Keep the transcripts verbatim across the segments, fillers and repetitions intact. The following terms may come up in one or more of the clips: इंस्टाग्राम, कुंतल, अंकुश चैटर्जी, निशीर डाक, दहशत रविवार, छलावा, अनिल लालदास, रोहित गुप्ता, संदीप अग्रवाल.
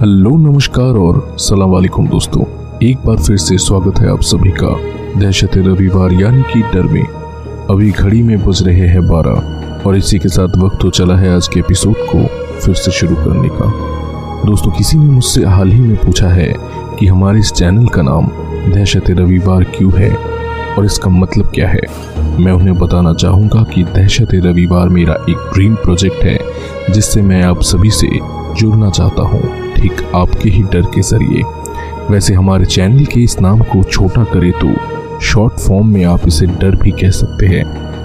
Hello नमस्कार और सलाम वालेकुम दोस्तों, एक बार फिर से स्वागत है आप सभी का दहशत रविवार यानी कि डर में। अभी घड़ी में बज रहे हैं बारह और इसी के साथ वक्त हो चला है आज के एपिसोड को फिर से शुरू करने का। दोस्तों, किसी ने मुझसे हाल ही में पूछा है कि हमारे इस चैनल का नाम दहशत रविवार क्यों है और इसका मतलब क्या है। मैं उन्हें बताना चाहूँगा कि दहशत रविवार मेरा एक ड्रीम प्रोजेक्ट है जिससे मैं आप सभी से जुड़ना चाहता हूँ, ठीक आपके ही डर के जरिए। वैसे हमारे चैनल के इस नाम को छोटा करें तो शॉर्ट फॉर्म में आप इसे डर भी कह सकते हैं।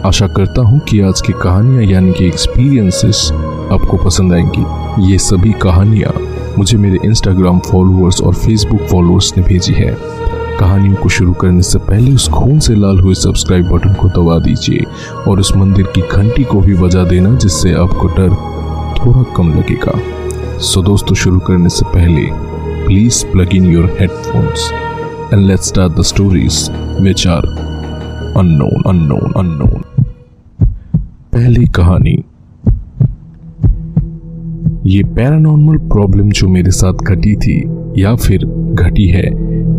आशा करता हूँ कि आज की कहानियाँ यानी कि एक्सपीरियंसेस आपको पसंद आएंगी। ये सभी कहानियाँ मुझे मेरे इंस्टाग्राम फॉलोअर्स और फेसबुक फॉलोअर्स ने भेजी है। कहानियों को शुरू करने से पहले उस खून से लाल हुए सब्सक्राइब बटन को दबा दीजिए और उस मंदिर की घंटी को भी बजा देना, जिससे आपको डर थोड़ा कम लगेगा। सो दोस्तों, शुरू करने से पहले please plug in your headphones and let's start the stories which are unknown unknown unknown. पहली कहानी। ये पैरानॉर्मल प्रॉब्लम जो मेरे साथ घटी थी या फिर घटी है,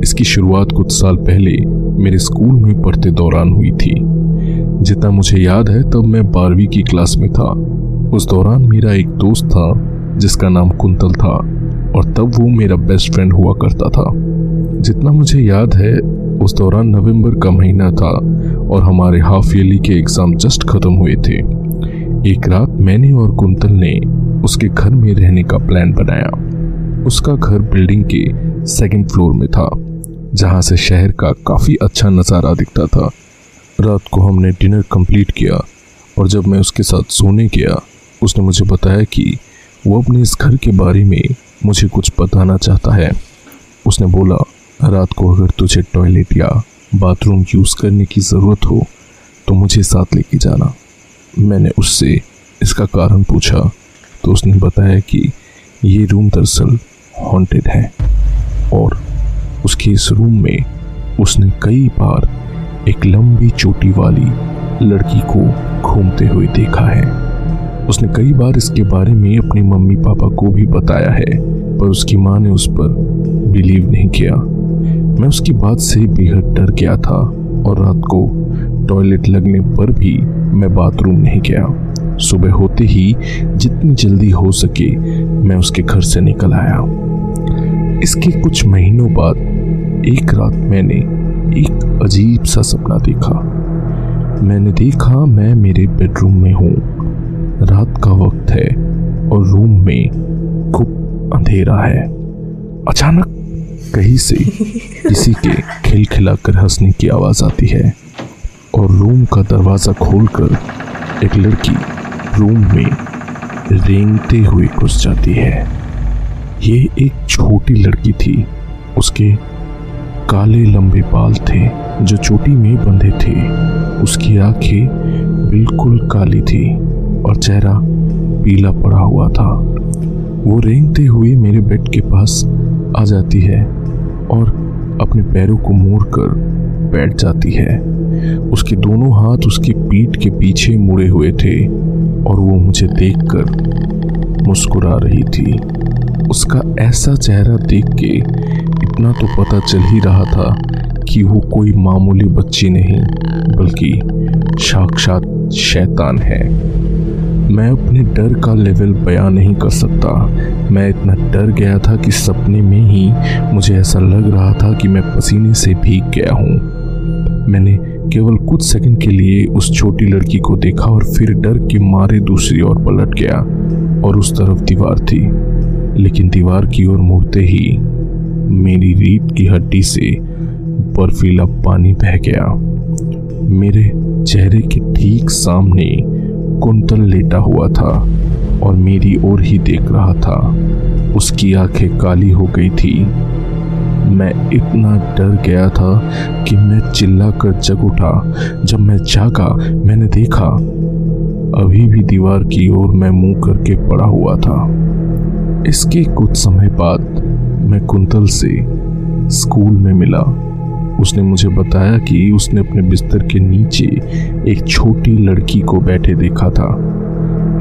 इसकी शुरुआत कुछ साल पहले मेरे स्कूल में पढ़ते दौरान हुई थी। जितना मुझे याद है तब मैं बारहवीं की क्लास में था। उस दौरान मेरा एक दोस्त था जिसका नाम कुंतल था और तब वो मेरा बेस्ट फ्रेंड हुआ करता था। जितना मुझे याद है उस दौरान नवंबर का महीना था और हमारे हाफ ईयरली के एग्ज़ाम जस्ट ख़त्म हुए थे। एक रात मैंने और कुंतल ने उसके घर में रहने का प्लान बनाया। उसका घर बिल्डिंग के सेकंड फ्लोर में था जहां से शहर का काफ़ी अच्छा नज़ारा दिखता था। रात को हमने डिनर कंप्लीट किया और जब मैं उसके साथ सोने गया उसने मुझे बताया कि वो अपने इस घर के बारे में मुझे कुछ बताना चाहता है। उसने बोला, रात को अगर तुझे टॉयलेट या बाथरूम यूज़ करने की ज़रूरत हो तो मुझे साथ लेके जाना। मैंने उससे इसका कारण पूछा तो उसने बताया कि ये रूम दरअसल हॉन्टेड है और उसके इस रूम में उसने कई बार एक लंबी चोटी वाली लड़की को घूमते हुए देखा है। उसने कई बार इसके बारे में अपनी मम्मी पापा को भी बताया है पर उसकी माँ ने उस पर बिलीव नहीं किया। मैं उसकी बात से बेहद डर गया था और रात को टॉयलेट लगने पर भी मैं बाथरूम नहीं गया। सुबह होते ही जितनी जल्दी हो सके मैं उसके घर से निकल आया। इसके कुछ महीनों बाद एक रात मैंने एक अजीब सा सपना देखा। मैंने देखा मैं मेरे बेडरूम में हूँ, रात का वक्त है और रूम में खूब अंधेरा है। अचानक कहीं से किसी के खिलखिलाकर हंसने की आवाज़ आती है और रूम का दरवाज़ा खोलकर एक लड़की रूम में रेंगते हुए घुस जाती है। ये एक छोटी लड़की थी। उसके काले लंबे बाल थे जो चोटी में बंधे थे। उसकी आंखें बिल्कुल काली थी और चेहरा पीला पड़ा हुआ था। वो रेंगते हुए मेरे बेड के पास आ जाती है और अपने पैरों को मोड़कर बैठ जाती है। उसके दोनों हाथ उसकी पीठ के पीछे मुड़े हुए थे और वो मुझे देखकर मुस्कुरा रही थी। उसका ऐसा चेहरा देख के इतना तो पता चल ही रहा था कि वो कोई मामूली बच्ची नहीं बल्कि साक्षात शैतान है। मैं अपने डर का लेवल बयां नहीं कर सकता। मैं इतना डर गया था कि सपने में ही मुझे ऐसा लग रहा था कि मैं पसीने से भीग गया हूँ। मैंने केवल कुछ सेकंड के लिए उस छोटी लड़की को देखा और फिर डर के मारे दूसरी ओर पलट गया और उस तरफ दीवार थी, लेकिन दीवार की ओर मुड़ते ही मेरी रीढ़ की हड्डी से बर्फीला पानी बह गया। मेरे चेहरे के ठीक सामने कुंतल लेटा हुआ था और मेरी ओर ही देख रहा था। उसकी आंखें काली हो गई थी। मैं इतना डर गया था कि मैं चिल्लाकर जग उठा। जब मैं जागा मैंने देखा अभी भी दीवार की ओर मैं मुंह करके पड़ा हुआ था। इसके कुछ समय बाद मैं कुंतल से स्कूल में मिला। उसने मुझे बताया कि उसने अपने बिस्तर के नीचे एक छोटी लड़की को बैठे देखा था।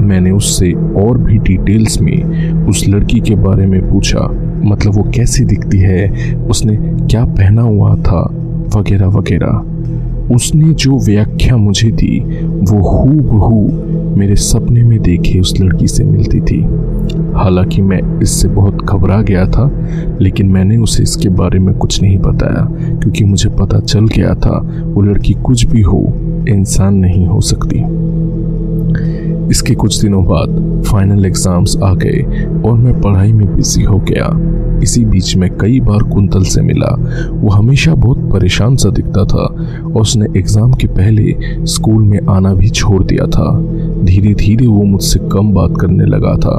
मैंने उससे और भी डिटेल्स में उस लड़की के बारे में पूछा मतलब वो कैसी दिखती है, उसने क्या पहना हुआ था वगैरह वगैरह। उसने जो व्याख्या मुझे दी वो हूबहू मेरे सपने में देखे उस लड़की से मिलती थी। हालांकि मैं इससे बहुत घबरा गया था, लेकिन मैंने उसे इसके बारे में कुछ नहीं बताया क्योंकि मुझे पता चल गया था वो लड़की कुछ भी हो इंसान नहीं हो सकती। इसके कुछ दिनों बाद फाइनल एग्जाम्स आ गए और मैं पढ़ाई में बिजी हो गया। इसी बीच में कई बार कुंतल से मिला। वो हमेशा बहुत परेशान सा दिखता था और उसने एग्ज़ाम के पहले स्कूल में आना भी छोड़ दिया था। धीरे धीरे वो मुझसे कम बात करने लगा था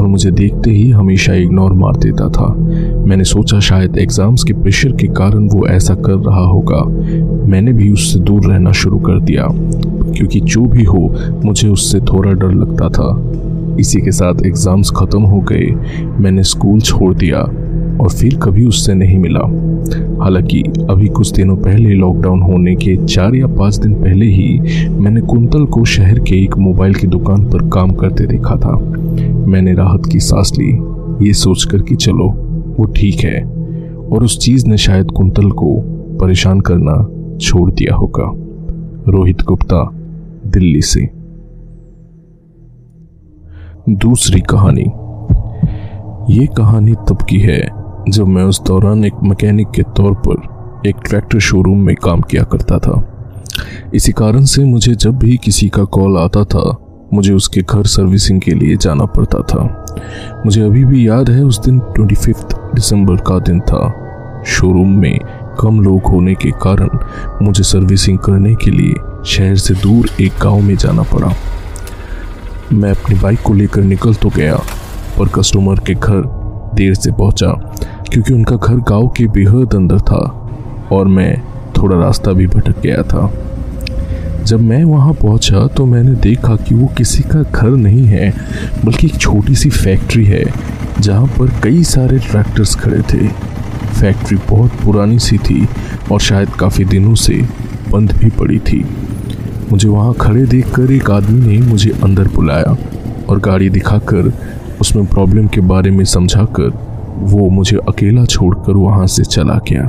और मुझे देखते ही हमेशा इग्नोर मार देता था। मैंने सोचा शायद एग्ज़ाम्स के प्रेशर के कारण वो ऐसा कर रहा होगा। मैंने भी उससे दूर रहना शुरू कर दिया क्योंकि जो भी हो मुझे उससे थोड़ा डर लगता था। इसी के साथ एग्ज़ाम्स ख़त्म हो गए, मैंने स्कूल छोड़ दिया और फिर कभी उससे नहीं मिला। हालांकि अभी कुछ दिनों पहले लॉकडाउन होने के चार या पाँच दिन पहले ही मैंने कुंतल को शहर के एक मोबाइल की दुकान पर काम करते देखा था। मैंने राहत की सांस ली, ये सोचकर कि चलो वो ठीक है, और उस चीज़ ने शायद कुंतल को परेशान करना छोड़ दिया होगा। रोहित गुप्ता, दिल्ली से। दूसरी कहानी। ये कहानी तब की है जब मैं उस दौरान एक मैकेनिक के तौर पर एक ट्रैक्टर शोरूम में काम किया करता था। इसी कारण से मुझे जब भी किसी का कॉल आता था मुझे उसके घर सर्विसिंग के लिए जाना पड़ता था। मुझे अभी भी याद है उस दिन पच्चीस दिसंबर का दिन था। शोरूम में कम लोग होने के कारण मुझे सर्विसिंग करने के लिए शहर से दूर एक गाँव में जाना पड़ा। मैं अपनी बाइक को लेकर निकल तो गया पर कस्टमर के घर देर से पहुंचा क्योंकि उनका घर गांव के बेहद अंदर था और मैं थोड़ा रास्ता भी भटक गया था। जब मैं वहां पहुंचा तो मैंने देखा कि वो किसी का घर नहीं है बल्कि एक छोटी सी फैक्ट्री है जहां पर कई सारे ट्रैक्टर्स खड़े थे। फैक्ट्री बहुत पुरानी सी थी और शायद काफ़ी दिनों से बंद भी पड़ी थी। मुझे वहाँ खड़े देखकर एक आदमी ने मुझे अंदर बुलाया और गाड़ी दिखाकर उसमें प्रॉब्लम के बारे में समझाकर वो मुझे अकेला छोड़कर वहाँ से चला गया।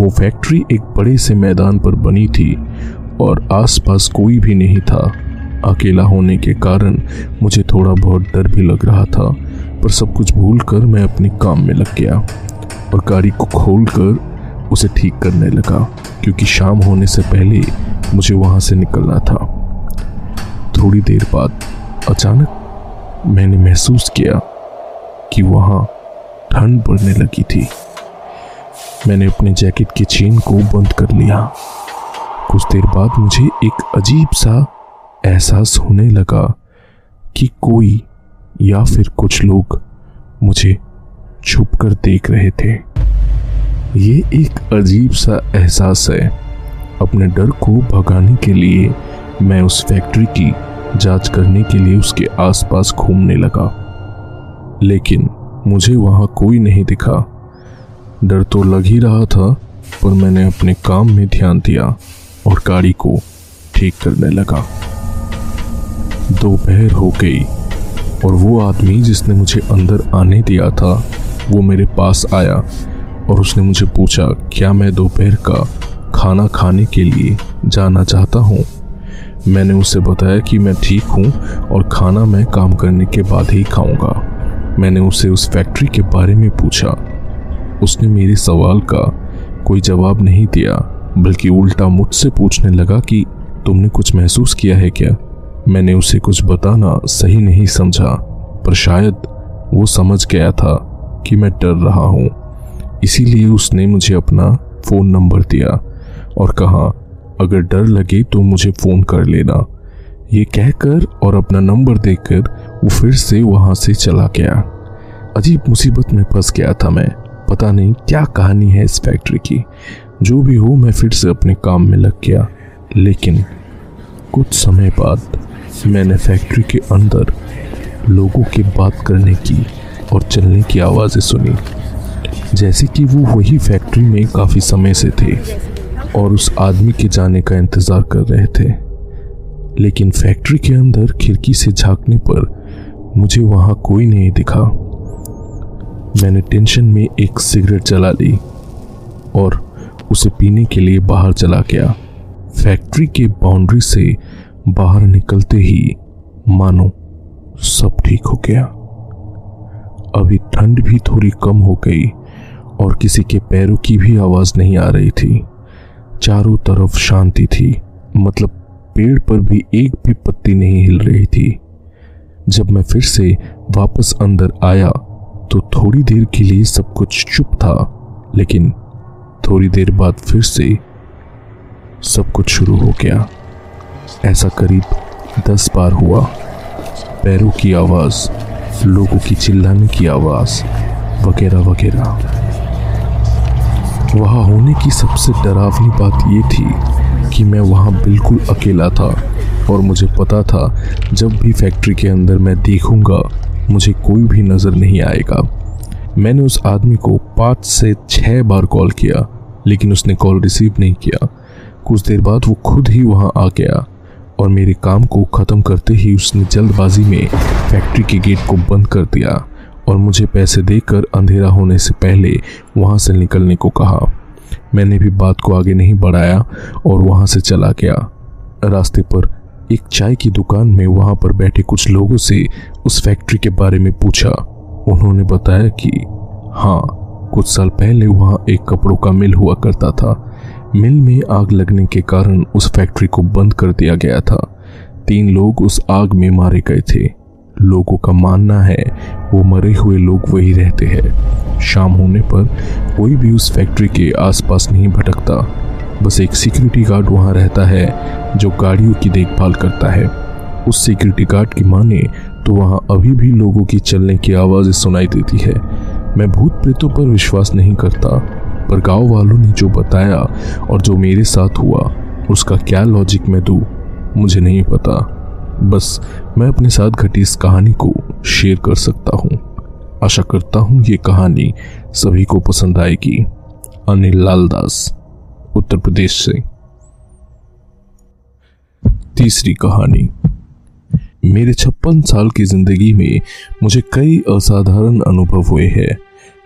वो फैक्ट्री एक बड़े से मैदान पर बनी थी और आसपास कोई भी नहीं था। अकेला होने के कारण मुझे थोड़ा बहुत डर भी लग रहा था, पर सब कुछ भूल कर मैं अपने काम में लग गया और गाड़ी को खोल कर उसे ठीक करने लगा क्योंकि शाम होने से पहले मुझे वहाँ से निकलना था। थोड़ी देर बाद अचानक मैंने महसूस किया कि वहाँ ठंड बढ़ने लगी थी। मैंने अपने जैकेट की चेन को बंद कर लिया। कुछ देर बाद मुझे एक अजीब सा एहसास होने लगा कि कोई या फिर कुछ लोग मुझे छुप कर देख रहे थे। ये एक अजीब सा एहसास है। अपने डर को भगाने के लिए मैं उस फैक्ट्री की जांच करने के लिए उसके आसपास घूमने लगा, लेकिन मुझे वहाँ कोई नहीं दिखा। डर तो लग ही रहा था, पर मैंने अपने काम में ध्यान दिया और गाड़ी को ठीक करने लगा। दोपहर हो गई और वो आदमी जिसने मुझे अंदर आने दिया था वो मेरे पास आया और उसने मुझे पूछा, क्या मैं दोपहर का खाना खाने के लिए जाना चाहता हूँ। मैंने उसे बताया कि मैं ठीक हूँ और खाना मैं काम करने के बाद ही खाऊंगा। मैंने उसे उस फैक्ट्री के बारे में पूछा। उसने मेरे सवाल का कोई जवाब नहीं दिया, बल्कि उल्टा मुझसे पूछने लगा कि तुमने कुछ महसूस किया है क्या। मैंने उसे कुछ बताना सही नहीं समझा, पर शायद वो समझ गया था कि मैं डर रहा हूँ, इसीलिए उसने मुझे अपना फ़ोन नंबर दिया और कहा, अगर डर लगे तो मुझे फ़ोन कर लेना। ये कहकर और अपना नंबर देकर वो फिर से वहाँ से चला गया। अजीब मुसीबत में फंस गया था मैं। पता नहीं क्या कहानी है इस फैक्ट्री की। जो भी हो, मैं फिर से अपने काम में लग गया, लेकिन कुछ समय बाद मैंने फैक्ट्री के अंदर लोगों के बात करने की और चलने की आवाज़ें सुनी, जैसे कि वो वही फैक्ट्री में काफ़ी समय से थे और उस आदमी के जाने का इंतज़ार कर रहे थे। लेकिन फैक्ट्री के अंदर खिड़की से झांकने पर मुझे वहाँ कोई नहीं दिखा। मैंने टेंशन में एक सिगरेट जला ली और उसे पीने के लिए बाहर चला गया। फैक्ट्री के बाउंड्री से बाहर निकलते ही मानो सब ठीक हो गया। अभी ठंड भी थोड़ी कम हो गई और किसी के पैरों की भी आवाज़ नहीं आ रही थी। चारों तरफ शांति थी, मतलब पेड़ पर भी एक भी पत्ती नहीं हिल रही थी। जब मैं फिर से वापस अंदर आया तो थोड़ी देर के लिए सब कुछ चुप था, लेकिन थोड़ी देर बाद फिर से सब कुछ शुरू हो गया। ऐसा करीब दस बार हुआ। पैरों की आवाज़, लोगों की चिल्लाने की आवाज़ वगैरह वगैरह। वहाँ होने की सबसे डरावनी बात ये थी कि मैं वहाँ बिल्कुल अकेला था और मुझे पता था जब भी फैक्ट्री के अंदर मैं देखूँगा मुझे कोई भी नज़र नहीं आएगा। मैंने उस आदमी को पाँच से छः बार कॉल किया, लेकिन उसने कॉल रिसीव नहीं किया। कुछ देर बाद वो खुद ही वहाँ आ गया और मेरे काम को ख़त्म करते ही उसने जल्दबाजी में फैक्ट्री के गेट को बंद कर दिया और मुझे पैसे देकर अंधेरा होने से पहले वहाँ से निकलने को कहा। मैंने भी बात को आगे नहीं बढ़ाया और वहाँ से चला गया। रास्ते पर एक चाय की दुकान में वहाँ पर बैठे कुछ लोगों से उस फैक्ट्री के बारे में पूछा। उन्होंने बताया कि हाँ, कुछ साल पहले वहाँ एक कपड़ों का मिल हुआ करता था। मिल में आग लगने के कारण उस फैक्ट्री को बंद कर दिया गया था। तीन लोग उस आग में मारे गए थे। लोगों का मानना है वो मरे हुए लोग वही रहते हैं। शाम होने पर कोई भी उस फैक्ट्री के आसपास नहीं भटकता। बस एक सिक्योरिटी गार्ड वहाँ रहता है जो गाड़ियों की देखभाल करता है। उस सिक्योरिटी गार्ड की माने तो वहाँ अभी भी लोगों की चलने की आवाज़ें सुनाई देती है। मैं भूत प्रेतों पर विश्वास नहीं करता, पर गाँव वालों ने जो बताया और जो मेरे साथ हुआ उसका क्या लॉजिक मैं दूँ मुझे नहीं पता। बस मैं अपने साथ घटी इस कहानी को शेयर कर सकता हूँ। आशा करता हूँ ये कहानी सभी को पसंद आएगी। अनिल लालदास, उत्तर प्रदेश से। तीसरी कहानी। मेरे छप्पन साल की जिंदगी में मुझे कई असाधारण अनुभव हुए हैं,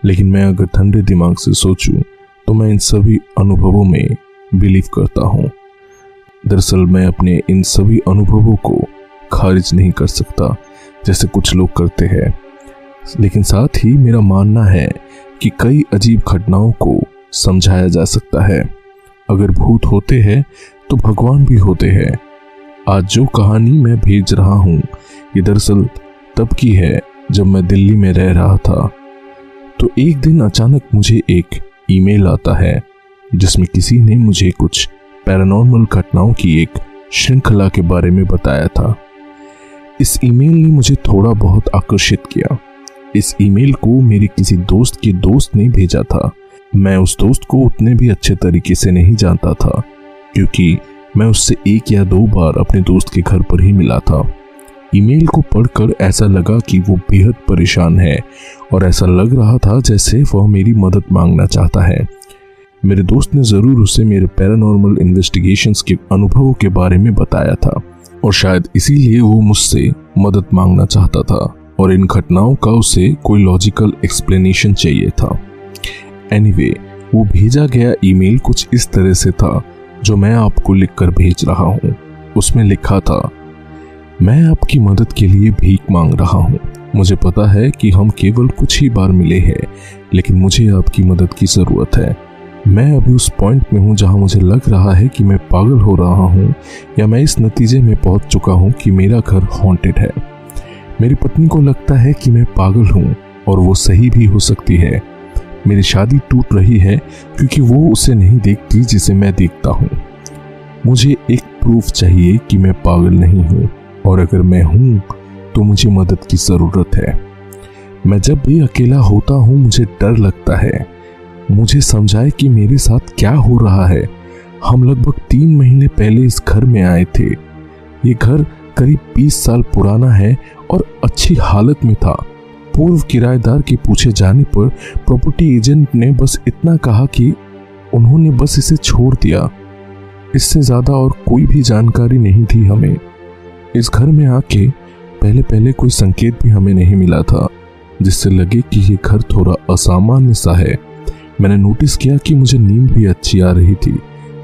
लेकिन मैं अगर ठंडे दिमाग से सोचूं तो मैं इन सभी अनुभवों में बिलीव करता हूं। दरअसल मैं अपने इन सभी अनुभवों को खारिज नहीं कर सकता जैसे कुछ लोग करते हैं, लेकिन साथ ही मेरा मानना है कि कई अजीब घटनाओं को समझाया जा सकता है। अगर भूत होते हैं तो भगवान भी होते हैं। आज जो कहानी मैं भेज रहा हूँ ये दरअसल तब की है जब मैं दिल्ली में रह रहा था। तो एक दिन अचानक मुझे एक ईमेल आता है जिसमें किसी ने मुझे कुछ पैरानॉर्मल घटनाओं की एक श्रृंखला के बारे में बताया था। इस ईमेल ने मुझे थोड़ा बहुत आकर्षित किया। इस ईमेल को मेरे किसी दोस्त के दोस्त ने भेजा था। मैं उस दोस्त को उतने भी अच्छे तरीके से नहीं जानता था क्योंकि मैं उससे एक या दो बार अपने दोस्त के घर पर ही मिला था। ईमेल को पढ़कर ऐसा लगा कि वो बेहद परेशान है और ऐसा लग रहा था जैसे वह मेरी मदद मांगना चाहता है। मेरे दोस्त ने ज़रूर उसे मेरे पैरानॉर्मल इन्वेस्टिगेशंस के अनुभवों के बारे में बताया था और शायद इसीलिए वो मुझसे मदद मांगना चाहता था और इन घटनाओं का उसे कोई लॉजिकल एक्सप्लेनेशन चाहिए था। एनीवे, वो भेजा गया ईमेल कुछ इस तरह से था जो मैं आपको लिखकर भेज रहा हूँ। उसमें लिखा था, मैं आपकी मदद के लिए भीख मांग रहा हूँ। मुझे पता है कि हम केवल कुछ ही बार मिले हैं, लेकिन मुझे आपकी मदद की ज़रूरत है। मैं अभी उस पॉइंट में हूँ जहाँ मुझे लग रहा है कि मैं पागल हो रहा हूँ या मैं इस नतीजे में पहुँच चुका हूँ कि मेरा घर हॉन्टेड है। मेरी पत्नी को लगता है कि मैं पागल हूँ और वो सही भी हो सकती है। मेरी शादी टूट रही है क्योंकि वो उसे नहीं देखती जिसे मैं देखता हूँ। मुझे एक प्रूफ चाहिए कि मैं पागल नहीं हूँ और अगर मैं हूँ तो मुझे मदद की ज़रूरत है। मैं जब भी अकेला होता हूँ मुझे डर लगता है। मुझे समझाए कि मेरे साथ क्या हो रहा है। हम लगभग तीन महीने पहले इस घर में आए थे। ये घर करीब बीस साल पुराना है और अच्छी हालत में था। पूर्व किराएदार के पूछे जाने पर प्रॉपर्टी एजेंट ने बस इतना कहा कि उन्होंने बस इसे छोड़ दिया। इससे ज़्यादा और कोई भी जानकारी नहीं थी हमें। इस घर में आके पहले पहले कोई संकेत भी हमें नहीं मिला था जिससे लगे कि ये घर थोड़ा असामान्य सा है। मैंने नोटिस किया कि मुझे नींद भी अच्छी आ रही थी।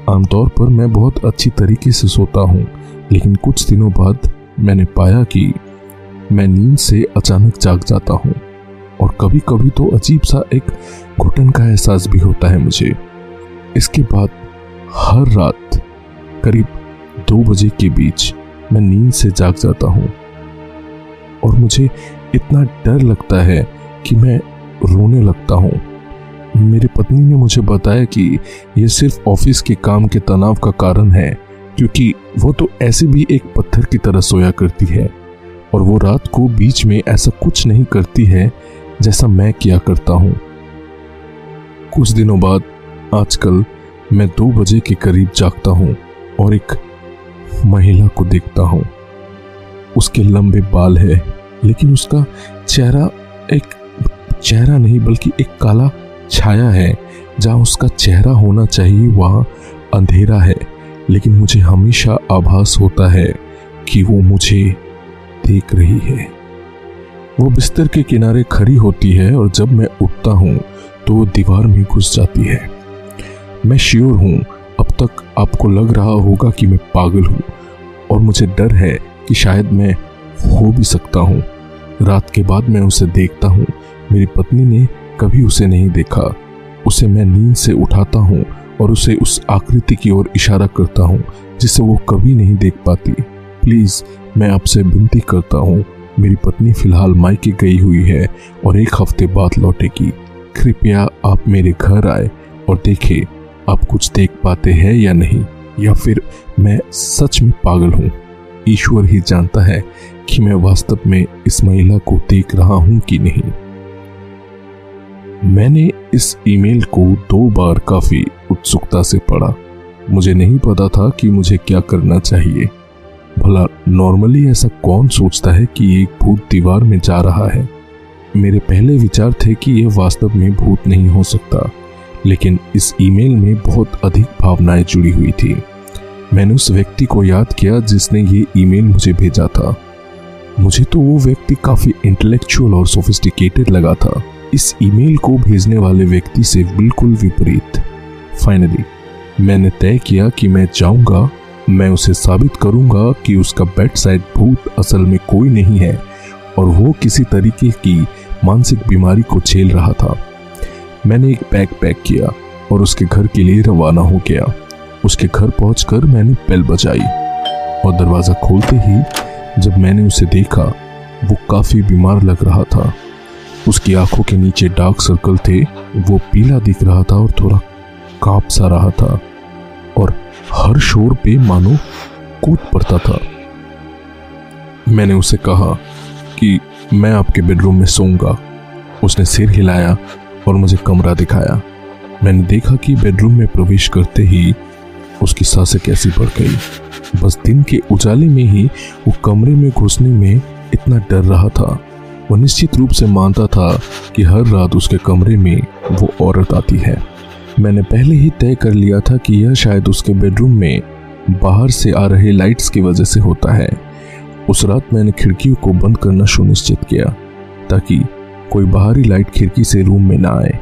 आमतौर पर मैं बहुत अच्छी तरीके से सोता हूँ, लेकिन कुछ दिनों बाद मैंने पाया कि मैं नींद से अचानक जाग जाता हूँ और कभी कभी तो अजीब सा एक घुटन का एहसास भी होता है मुझे। इसके बाद हर रात करीब दो बजे के बीच मैं नींद से जाग जाता हूँ और मुझे इतना डर लगता है कि मैं रोने लगता हूँ। मेरी पत्नी ने मुझे बताया कि यह सिर्फ ऑफिस के काम के तनाव का कारण है, क्योंकि वो तो ऐसे भी एक पत्थर की तरह सोया करती है और वो रात को बीच में ऐसा कुछ नहीं करती है जैसा मैं किया करता हूँ। कुछ दिनों बाद आजकल मैं दो बजे के करीब जागता हूँ और एक महिला को देखता हूँ। उसके लंबे बाल है, लेकिन उसका चेहरा एक चेहरा नहीं बल्कि एक काला छाया है। जहाँ उसका चेहरा होना चाहिए वहाँ अंधेरा है, लेकिन मुझे हमेशा आभास होता है कि वो मुझे देख रही है। वो बिस्तर के किनारे खड़ी होती है और जब मैं उठता हूँ तो वो दीवार में घुस जाती है। मैं श्योर हूँ अब तक आपको लग रहा होगा कि मैं पागल हूँ और मुझे डर है कि शायद मैं हो भी सकता हूँ। रात के बाद मैं उसे देखता हूँ। मेरी पत्नी ने कभी उसे नहीं देखा। उसे मैं नींद से उठाता हूँ और उसे उस आकृति की ओर इशारा करता हूँ जिसे वो कभी नहीं देख पाती। प्लीज़ मैं आपसे विनती करता हूँ, मेरी पत्नी फिलहाल मायके गई हुई है और एक हफ्ते बाद लौटेगी। कृपया आप मेरे घर आए और देखें आप कुछ देख पाते हैं या नहीं, या फिर मैं सच में पागल हूँ। ईश्वर ही जानता है कि मैं वास्तव में इस महिला को देख रहा हूँ कि नहीं। मैंने इस ईमेल को दो बार काफ़ी उत्सुकता से पढ़ा। मुझे नहीं पता था कि मुझे क्या करना चाहिए। भला नॉर्मली ऐसा कौन सोचता है कि एक भूत दीवार में जा रहा है। मेरे पहले विचार थे कि यह वास्तव में भूत नहीं हो सकता, लेकिन इस ईमेल में बहुत अधिक भावनाएं जुड़ी हुई थी। मैंने उस व्यक्ति को याद किया जिसने ये ईमेल मुझे भेजा था। मुझे तो वो व्यक्ति काफ़ी इंटेलेक्चुअल और सोफिस्टिकेटेड लगा था, इस ईमेल को भेजने वाले व्यक्ति से बिल्कुल विपरीत। फाइनली मैंने तय किया कि मैं जाऊँगा, मैं उसे साबित करूंगा कि उसका बेडसाइड भूत असल में कोई नहीं है और वो किसी तरीके की मानसिक बीमारी को झेल रहा था। मैंने एक बैग पैक किया और उसके घर के लिए रवाना हो गया। उसके घर पहुंचकर मैंने बेल बजाई और दरवाज़ा खोलते ही जब मैंने उसे देखा वो काफ़ी बीमार लग रहा था। उसकी आंखों के नीचे डार्क सर्कल थे, वो पीला दिख रहा था और थोड़ा काँप सा रहा था और हर शोर पे मानो कूद पड़ता था। मैंने उसे कहा कि मैं आपके बेडरूम में सोऊंगा। उसने सिर हिलाया और मुझे कमरा दिखाया। मैंने देखा कि बेडरूम में प्रवेश करते ही उसकी सांसें कैसी बढ़ गई। बस दिन के उजाले में ही वो कमरे में घुसने में इतना डर रहा था। वो निश्चित रूप से मानता था कि हर रात उसके कमरे में वो औरत आती है। मैंने पहले ही तय कर लिया था कि यह शायद उसके बेडरूम में बाहर से आ रहे लाइट्स की वजह से होता है। उस रात मैंने खिड़कियों को बंद करना सुनिश्चित किया ताकि कोई बाहरी लाइट खिड़की से रूम में ना आए।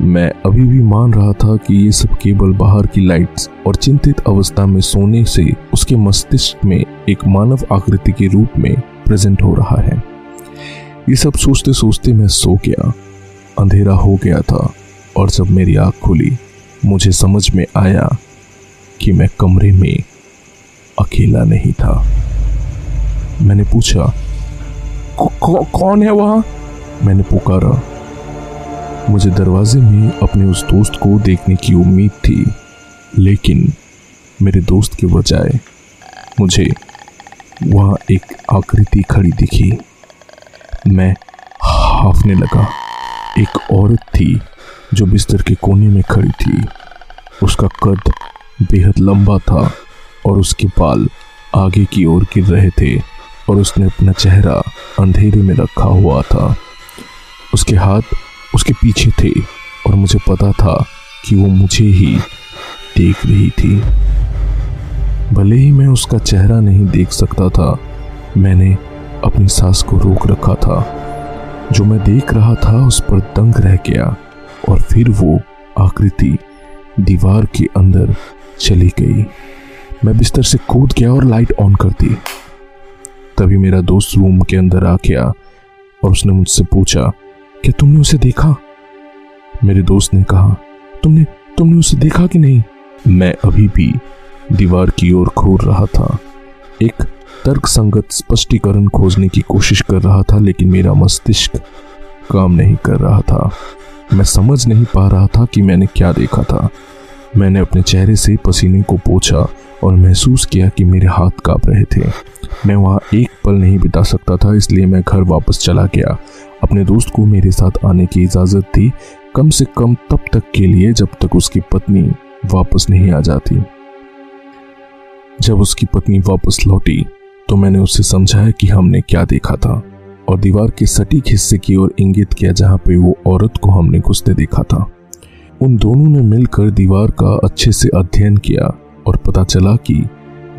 मैं अभी भी मान रहा था कि ये सब केवल बाहर की लाइट्स और चिंतित अवस्था में सोने से उसके मस्तिष्क में एक मानव आकृति के रूप में प्रेजेंट हो रहा है। ये सब सोचते सोचते मैं सो गया। अंधेरा हो गया था और जब मेरी आँख खुली मुझे समझ में आया कि मैं कमरे में अकेला नहीं था। मैंने पूछा, कौन है वहाँ? मैंने पुकारा। मुझे दरवाजे में अपने उस दोस्त को देखने की उम्मीद थी, लेकिन मेरे दोस्त के बजाय मुझे वहाँ एक आकृति खड़ी दिखी। मैं हाफने लगा। एक औरत थी जो बिस्तर के कोने में खड़ी थी। उसका कद बेहद लंबा था और उसके बाल आगे की ओर गिर रहे थे और उसने अपना चेहरा अंधेरे में रखा हुआ था। उसके हाथ उसके पीछे थे और मुझे पता था कि वो मुझे ही देख रही थी। भले ही मैं उसका चेहरा नहीं देख सकता था, मैंने अपनी सांस को रोक रखा था। जो मैं देख रहा था उस पर दंग रह गया और फिर वो आकृति दीवार के अंदर चली गई। मैं बिस्तर से कूद गया और लाइट ऑन कर दी। तभी मेरा दोस्त रूम के अंदर आ गया और उसने मुझसे पूछा, क्या तुमने उसे देखा? मेरे दोस्त ने कहा, तुमने तुमने उसे देखा कि नहीं? मैं अभी भी दीवार की ओर घूर रहा था, एक तर्कसंगत स्पष्टीकरण खोजने की कोशिश कर रहा था, लेकिन मेरा मस्तिष्क काम नहीं कर रहा था। मैं समझ नहीं पा रहा था कि मैंने क्या देखा था। मैंने अपने चेहरे से पसीने को पोंछा और महसूस किया कि मेरे हाथ कांप रहे थे। मैं वहाँ एक पल नहीं बिता सकता था, इसलिए मैं घर वापस चला गया। अपने दोस्त को मेरे साथ आने की इजाज़त थी, कम से कम तब तक के लिए जब तक उसकी पत्नी वापस नहीं आ जाती। जब उसकी पत्नी वापस लौटी तो मैंने उससे समझाया कि हमने क्या देखा था और दीवार के सटीक हिस्से की ओर इंगित किया जहाँ पे वो औरत को हमने घुसते देखा था। उन दोनों ने मिलकर दीवार का अच्छे से अध्ययन किया और पता चला कि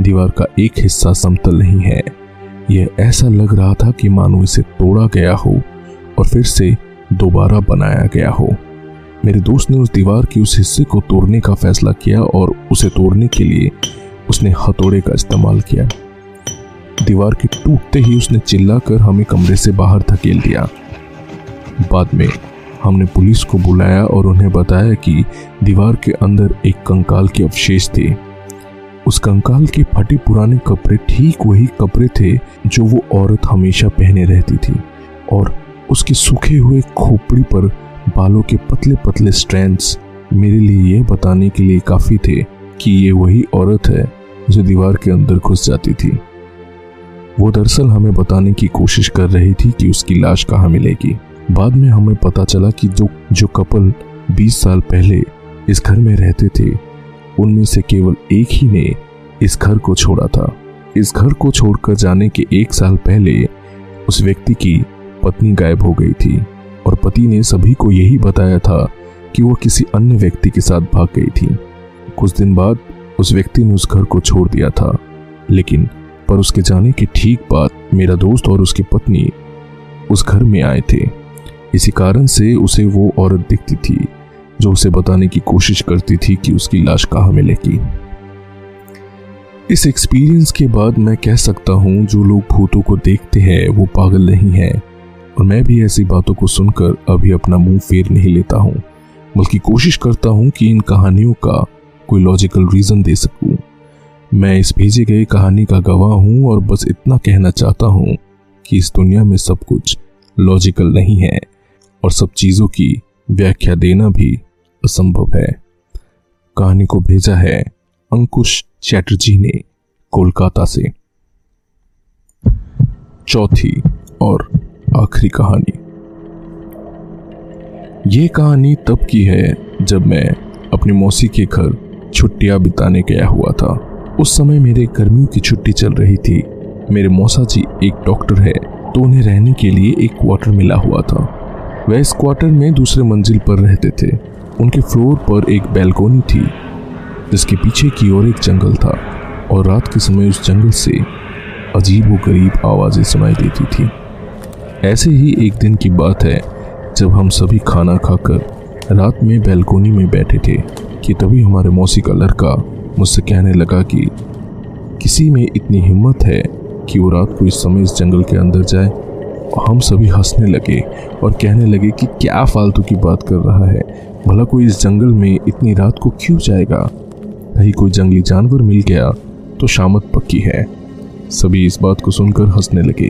दीवार का एक हिस्सा समतल नहीं है। यह ऐसा लग रहा था कि मानो इसे तोड़ा गया हो और फिर से दोबारा बनाया गया हो। मेरे दोस्त ने उस दीवार के उस हिस्से को तोड़ने का फैसला किया और उसे तोड़ने के लिए उसने हथौड़े का इस्तेमाल किया। दीवार के टूटते ही उसने चिल्लाकर हमें कमरे से बाहर धकेल दिया। बाद में हमने पुलिस को बुलाया और उन्हें बताया कि दीवार के अंदर एक कंकाल के अवशेष थे। उस कंकाल के फटे पुराने कपड़े ठीक वही कपड़े थे जो वो औरत हमेशा पहने रहती थी और उसके सूखे हुए खोपड़ी पर बालों के पतले पतले स्ट्रैंड्स मेरे लिए यह बताने के लिए काफ़ी थे कि ये वही औरत है जो दीवार के अंदर घुस जाती थी। वो दरअसल हमें बताने की कोशिश कर रही थी कि उसकी लाश कहाँ मिलेगी। बाद में हमें पता चला कि जो जो कपल बीस साल पहले इस घर में रहते थे, उनमें से केवल एक ही ने इस घर को छोड़ा था। इस घर को छोड़कर जाने के एक साल पहले उस व्यक्ति की पत्नी गायब हो गई थी और पति ने सभी को यही बताया था कि वो किसी अन्य व्यक्ति के साथ भाग गई थी। कुछ दिन बाद उस व्यक्ति ने उस घर को छोड़ दिया था, लेकिन पर उसके जाने के ठीक बाद मेरा दोस्त और उसकी पत्नी उस घर में आए थे। इसी कारण से उसे वो औरत दिखती थी जो उसे बताने की कोशिश करती थी कि उसकी लाश कहाँ मिलेगी। इस एक्सपीरियंस के बाद मैं कह सकता हूँ जो लोग भूतों को देखते हैं वो पागल नहीं हैं और मैं भी ऐसी बातों को सुनकर अभी अपना मुंह फेर नहीं लेता हूँ, बल्कि कोशिश करता हूँ कि इन कहानियों का कोई लॉजिकल रीजन दे सकूँ। मैं इस भेजी गई कहानी का गवाह हूँ और बस इतना कहना चाहता हूँ कि इस दुनिया में सब कुछ लॉजिकल नहीं है और सब चीज़ों की व्याख्या देना भी असंभव है। कहानी को भेजा है अंकुश चैटर्जी ने कोलकाता से। चौथी और आखिरी कहानी। ये कहानी तब की है जब मैं अपनी मौसी के घर छुट्टियां बिताने गया हुआ था। उस समय मेरे गर्मियों की छुट्टी चल रही थी। मेरे मौसा जी एक डॉक्टर है तो उन्हें रहने के लिए एक क्वार्टर मिला हुआ था। वह इस क्वार्टर में दूसरे मंजिल पर रहते थे। उनके फ्लोर पर एक बैल्कोनी थी जिसके पीछे की ओर एक जंगल था और रात के समय उस जंगल से अजीब व गरीब आवाज़ें सुनाई देती थी। ऐसे ही एक दिन की बात है जब हम सभी खाना खाकर रात में बैल्कोनी में बैठे थे कि तभी हमारे मौसी का लड़का मुझसे कहने लगा कि किसी में इतनी हिम्मत है कि वो रात को इस समय इस जंगल के अंदर जाए। हम सभी हंसने लगे और कहने लगे कि क्या फालतू की बात कर रहा है, भला कोई इस जंगल में इतनी रात को क्यों जाएगा, कहीं कोई जंगली जानवर मिल गया तो शामत पक्की है। सभी इस बात को सुनकर हंसने लगे।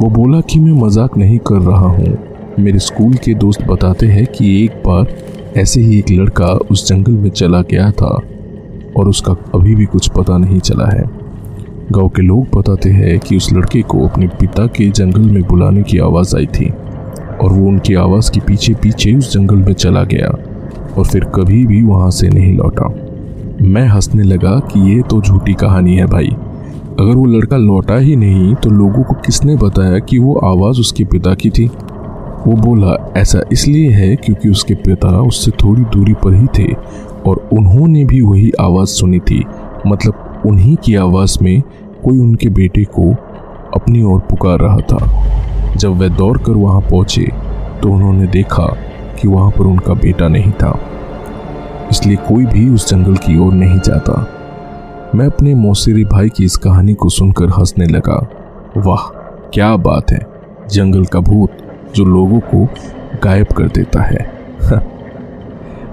वो बोला कि मैं मजाक नहीं कर रहा हूँ, मेरे स्कूल के दोस्त बताते हैं कि एक बार ऐसे ही एक लड़का उस जंगल में चला गया था और उसका अभी भी कुछ पता नहीं चला है। गांव के लोग बताते हैं कि उस लड़के को अपने पिता के जंगल में बुलाने की आवाज़ आई थी और वो उनकी आवाज़ के पीछे पीछे उस जंगल में चला गया और फिर कभी भी वहाँ से नहीं लौटा। मैं हंसने लगा कि ये तो झूठी कहानी है भाई, अगर वो लड़का लौटा ही नहीं तो लोगों को किसने बताया कि वो आवाज़ उसके पिता की थी। वो बोला ऐसा इसलिए है क्योंकि उसके पिता उससे थोड़ी दूरी पर ही थे और उन्होंने भी वही आवाज़ सुनी थी, मतलब उन्हीं की आवाज़ में कोई उनके बेटे को अपनी ओर पुकार रहा था। जब वह दौड़कर वहां पहुंचे तो उन्होंने देखा कि वहां पर उनका बेटा नहीं था, इसलिए कोई भी उस जंगल की ओर नहीं जाता। मैं अपने मौसेरी भाई की इस कहानी को सुनकर हंसने लगा। वाह क्या बात है, जंगल का भूत जो लोगों को गायब कर देता है।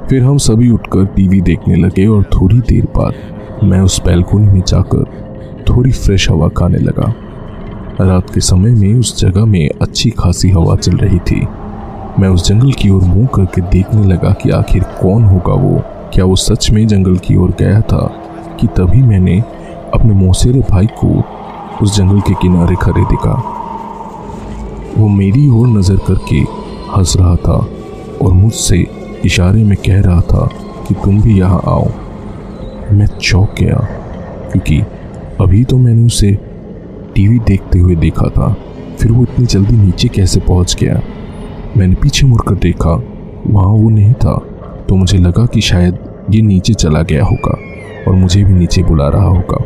फिर हम सभी उठकर टीवी देखने लगे और थोड़ी देर बाद मैं उस बैल्कोनी में जाकर थोड़ी फ्रेश हवा खाने लगा। रात के समय में उस जगह में अच्छी खासी हवा चल रही थी। मैं उस जंगल की ओर मुंह करके देखने लगा कि आखिर कौन होगा वो, क्या वो सच में जंगल की ओर गया था कि तभी मैंने अपने मौसेरे भाई को उस जंगल के किनारे खड़े देखा। वो मेरी ओर नज़र करके हंस रहा था और मुझसे इशारे में कह रहा था कि तुम भी यहाँ आओ। मैं चौंक गया क्योंकि अभी तो मैंने उसे टीवी देखते हुए देखा था, फिर वो इतनी जल्दी नीचे कैसे पहुँच गया। मैंने पीछे मुड़कर देखा, वहाँ वो नहीं था, तो मुझे लगा कि शायद ये नीचे चला गया होगा और मुझे भी नीचे बुला रहा होगा।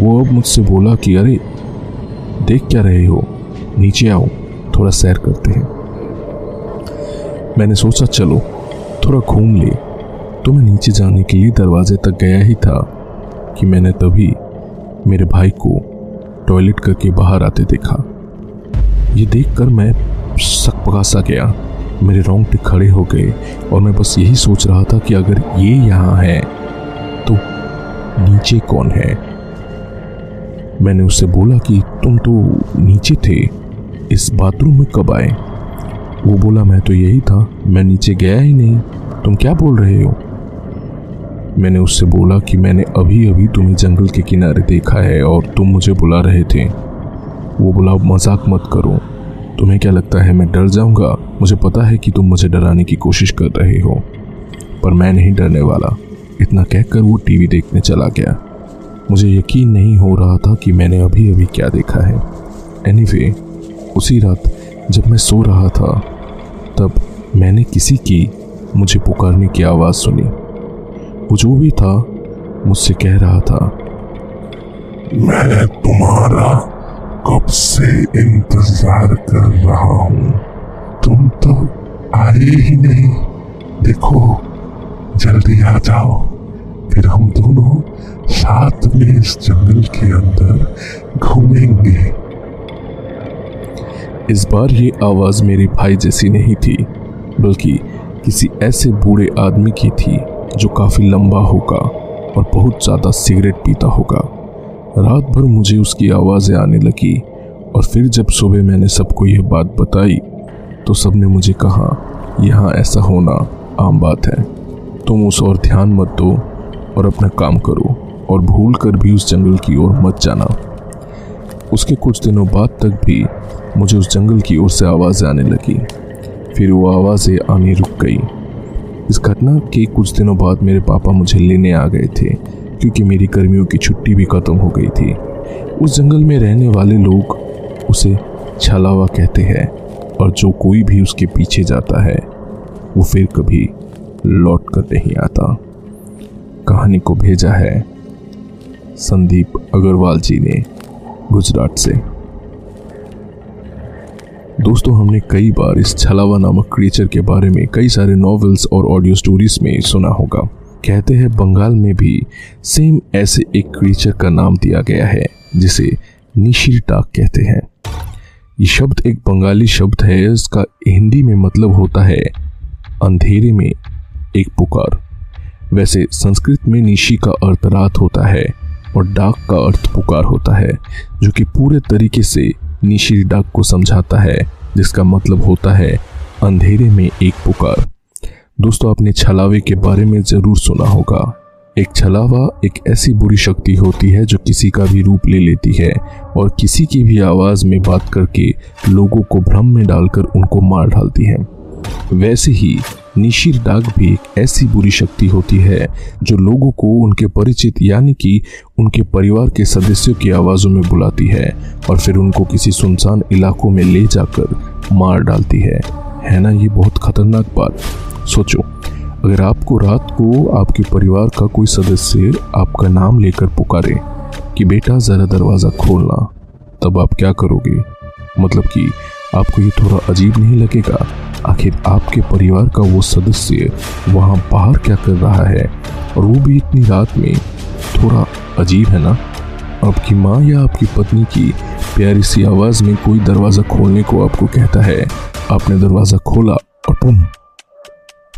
वो अब मुझसे बोला कि अरे देख क्या रहे हो, नीचे आओ थोड़ा सैर करते हैं। मैंने सोचा चलो थोड़ा घूम ले, तो मैं नीचे जाने के लिए दरवाजे तक गया ही था कि मैंने तभी मेरे भाई को टॉयलेट करके बाहर आते देखा। ये देखकर मैं सकपका सा गया, मेरे रोंगटे खड़े हो गए और मैं बस यही सोच रहा था कि अगर ये यहाँ है तो नीचे कौन है। मैंने उससे बोला कि तुम तो नीचे थे, इस बाथरूम में कब आए। वो बोला मैं तो यही था, मैं नीचे गया ही नहीं, तुम क्या बोल रहे हो। मैंने उससे बोला कि मैंने अभी अभी तुम्हें जंगल के किनारे देखा है और तुम मुझे बुला रहे थे। वो बोला मजाक मत करो, तुम्हें क्या लगता है मैं डर जाऊँगा, मुझे पता है कि तुम मुझे डराने की कोशिश कर रहे हो, पर मैं नहीं डरने वाला। इतना कहकर वो टीवी देखने चला गया। मुझे यकीन नहीं हो रहा था कि मैंने अभी अभी क्या देखा है। एनीवे, उसी रात जब मैं सो रहा था तब मैंने किसी की मुझे पुकारने की आवाज़ सुनी। वो जो भी था मुझसे कह रहा था, मैं तुम्हारा कब से इंतजार कर रहा हूँ, तुम तो आए ही नहीं, देखो जल्दी आ जाओ, फिर हम दोनों साथ में इस जंगल के अंदर घूमेंगे। इस बार ये आवाज़ मेरे भाई जैसी नहीं थी, बल्कि किसी ऐसे बूढ़े आदमी की थी जो काफ़ी लंबा होगा और बहुत ज़्यादा सिगरेट पीता होगा। रात भर मुझे उसकी आवाज़ें आने लगी और फिर जब सुबह मैंने सबको यह बात बताई तो सबने मुझे कहा यहाँ ऐसा होना आम बात है, तुम उस और ध्यान मत दो और अपना काम करो और भूल कर भी उस जंगल की ओर मत जाना। उसके कुछ दिनों बाद तक भी मुझे उस जंगल की ओर से आवाज़ें आने लगी, फिर वो आवाज़ें आने रुक गई। इस घटना के कुछ दिनों बाद मेरे पापा मुझे लेने आ गए थे क्योंकि मेरी गर्मियों की छुट्टी भी खत्म हो गई थी। उस जंगल में रहने वाले लोग उसे छलावा कहते हैं और जो कोई भी उसके पीछे जाता है वो फिर कभी लौट कर नहीं आता। कहानी को भेजा है संदीप अग्रवाल जी ने गुजरात से। दोस्तों, हमने कई बार इस छलावा नामक क्रिएचर के बारे में कई सारे नॉवेल्स और ऑडियो स्टोरीज में सुना होगा। कहते हैं बंगाल में भी सेम ऐसे एक क्रिएचर का नाम दिया गया है जिसे निशीर डाक कहते हैं। ये शब्द एक बंगाली शब्द है, इसका हिंदी में मतलब होता है अंधेरे में एक पुकार। वैसे संस्कृत में निशी का अर्थ रात होता है और डाक का अर्थ पुकार होता है, जो कि पूरे तरीके से निशी डाक को समझाता है, जिसका मतलब होता है अंधेरे में एक पुकार। दोस्तों, आपने छलावे के बारे में जरूर सुना होगा। एक छलावा एक ऐसी बुरी शक्ति होती है जो किसी का भी रूप ले लेती है और किसी की भी आवाज में बात करके लोगों को भ्रम में डालकर उनको मार डालती है। वैसे ही निशीर डाक भी एक ऐसी बुरी शक्ति होती है जो लोगों को उनके परिचित यानी कि उनके परिवार के सदस्यों की आवाज़ों में बुलाती है और फिर उनको किसी सुनसान इलाकों में ले जाकर मार डालती है। है ना ये बहुत खतरनाक बात। सोचो, अगर आपको रात को आपके परिवार का कोई सदस्य आपका नाम लेकर पुकारे कि बेटा ज़रा दरवाज़ा खोलना, तब आप क्या करोगे? मतलब कि आपको ये थोड़ा अजीब नहीं लगेगा? आखिर आपके परिवार का वो सदस्य वहाँ बाहर क्या कर रहा है, और वो भी इतनी रात में? थोड़ा अजीब है ना? आपकी माँ या आपकी पत्नी की प्यारी सी आवाज़ में कोई दरवाज़ा खोलने को आपको कहता है। आपने दरवाज़ा खोला और तुम,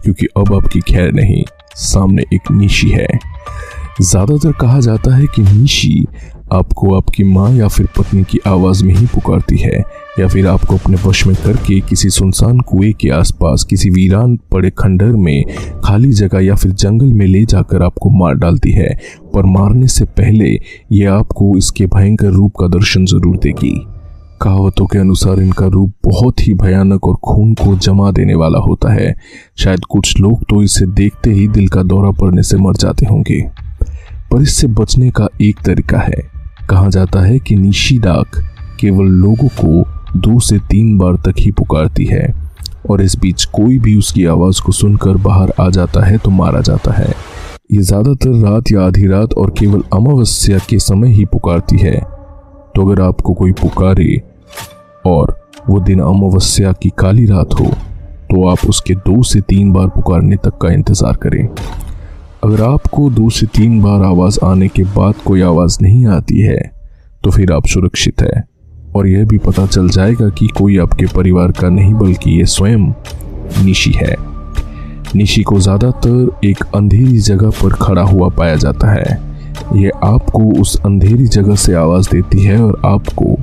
क्योंकि अब आपकी खैर नहीं, सामने एक निशी है। ज़्यादातर कहा जाता है कि निशी आपको आपकी माँ या फिर पत्नी की आवाज़ में ही पुकारती है, या फिर आपको अपने वश में करके किसी सुनसान कुएं के आसपास, किसी वीरान पड़े खंडर में, खाली जगह या फिर जंगल में ले जाकर आपको मार डालती है। पर मारने से पहले ये आपको इसके भयंकर रूप का दर्शन जरूर देगी। कहावतों के अनुसार इनका रूप बहुत ही भयानक और खून को जमा देने वाला होता है। शायद कुछ लोग तो इसे देखते ही दिल का दौरा पड़ने से मर जाते होंगे। पर इससे बचने का एक तरीका है। कहा जाता है कि निशीर डाक केवल लोगों को दो से तीन बार तक ही पुकारती है, और इस बीच कोई भी उसकी आवाज़ को सुनकर बाहर आ जाता है तो मारा जाता है। ये ज़्यादातर रात या आधी रात और केवल अमावस्या के समय ही पुकारती है। तो अगर आपको कोई पुकारे और वो दिन अमावस्या की काली रात हो, तो आप उसके दो से तीन बार पुकारने तक का इंतज़ार करें। अगर आपको दो से तीन बार आवाज़ आने के बाद कोई आवाज़ नहीं आती है, तो फिर आप सुरक्षित हैं, और यह भी पता चल जाएगा कि कोई आपके परिवार का नहीं बल्कि ये स्वयं निशी है। निशी को ज़्यादातर एक अंधेरी जगह पर खड़ा हुआ पाया जाता है। यह आपको उस अंधेरी जगह से आवाज़ देती है और आपको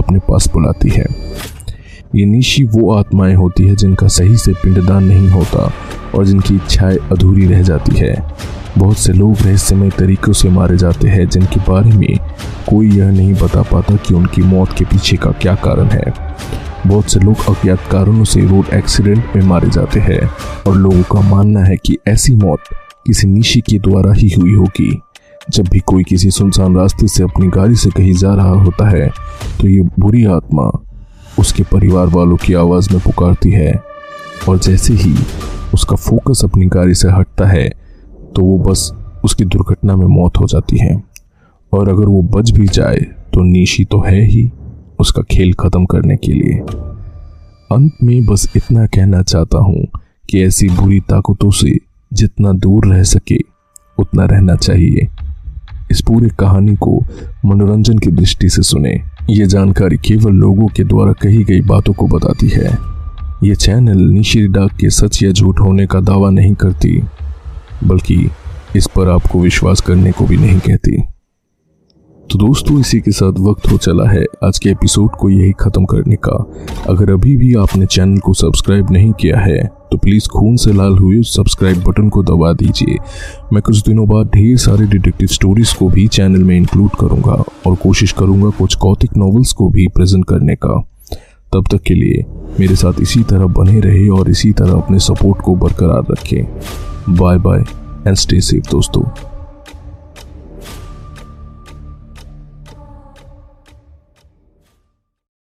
अपने पास बुलाती है। ये निशी वो आत्माएं होती है जिनका सही से पिंडदान नहीं होता और जिनकी इच्छाएं अधूरी रह जाती है। बहुत से लोग रहस्यमय तरीकों से मारे जाते हैं जिनके बारे में कोई यह नहीं बता पाता कि उनकी मौत के पीछे का क्या कारण है। बहुत से लोग अज्ञात कारणों से रोड एक्सीडेंट में मारे जाते हैं, और लोगों का मानना है कि ऐसी मौत किसी निशी के द्वारा ही हुई होगी। जब भी कोई किसी सुनसान रास्ते से अपनी गाड़ी से कहीं जा रहा होता है, तो ये बुरी आत्मा उसके परिवार वालों की आवाज़ में पुकारती है, और जैसे ही उसका फोकस अपनी गाड़ी से हटता है, तो वो बस उसकी दुर्घटना में मौत हो जाती है। और अगर वो बच भी जाए तो निशी तो है ही उसका खेल ख़त्म करने के लिए। अंत में बस इतना कहना चाहता हूँ कि ऐसी बुरी ताकतों से जितना दूर रह सके उतना रहना चाहिए। इस पूरी कहानी को मनोरंजन की दृष्टि से सुने। ये जानकारी केवल लोगों के द्वारा कही गई बातों को बताती है। ये चैनल निशीर डाक के सच या झूठ होने का दावा नहीं करती, बल्कि इस पर आपको विश्वास करने को भी नहीं कहती। तो दोस्तों, इसी के साथ वक्त हो चला है आज के एपिसोड को यही ख़त्म करने का। अगर अभी भी आपने चैनल को सब्सक्राइब नहीं किया है, तो प्लीज़ खून से लाल हुए उस सब्सक्राइब बटन को दबा दीजिए। मैं कुछ दिनों बाद ढेर सारे डिटेक्टिव स्टोरीज़ को भी चैनल में इंक्लूड करूँगा, और कोशिश करूँगा कुछ कौतिक नॉवेल्स को भी प्रेजेंट करने का। तब तक के लिए मेरे साथ इसी तरह बने रहे और इसी तरह अपने सपोर्ट को बरकरार रखें। Bye bye and stay safe दोस्तों।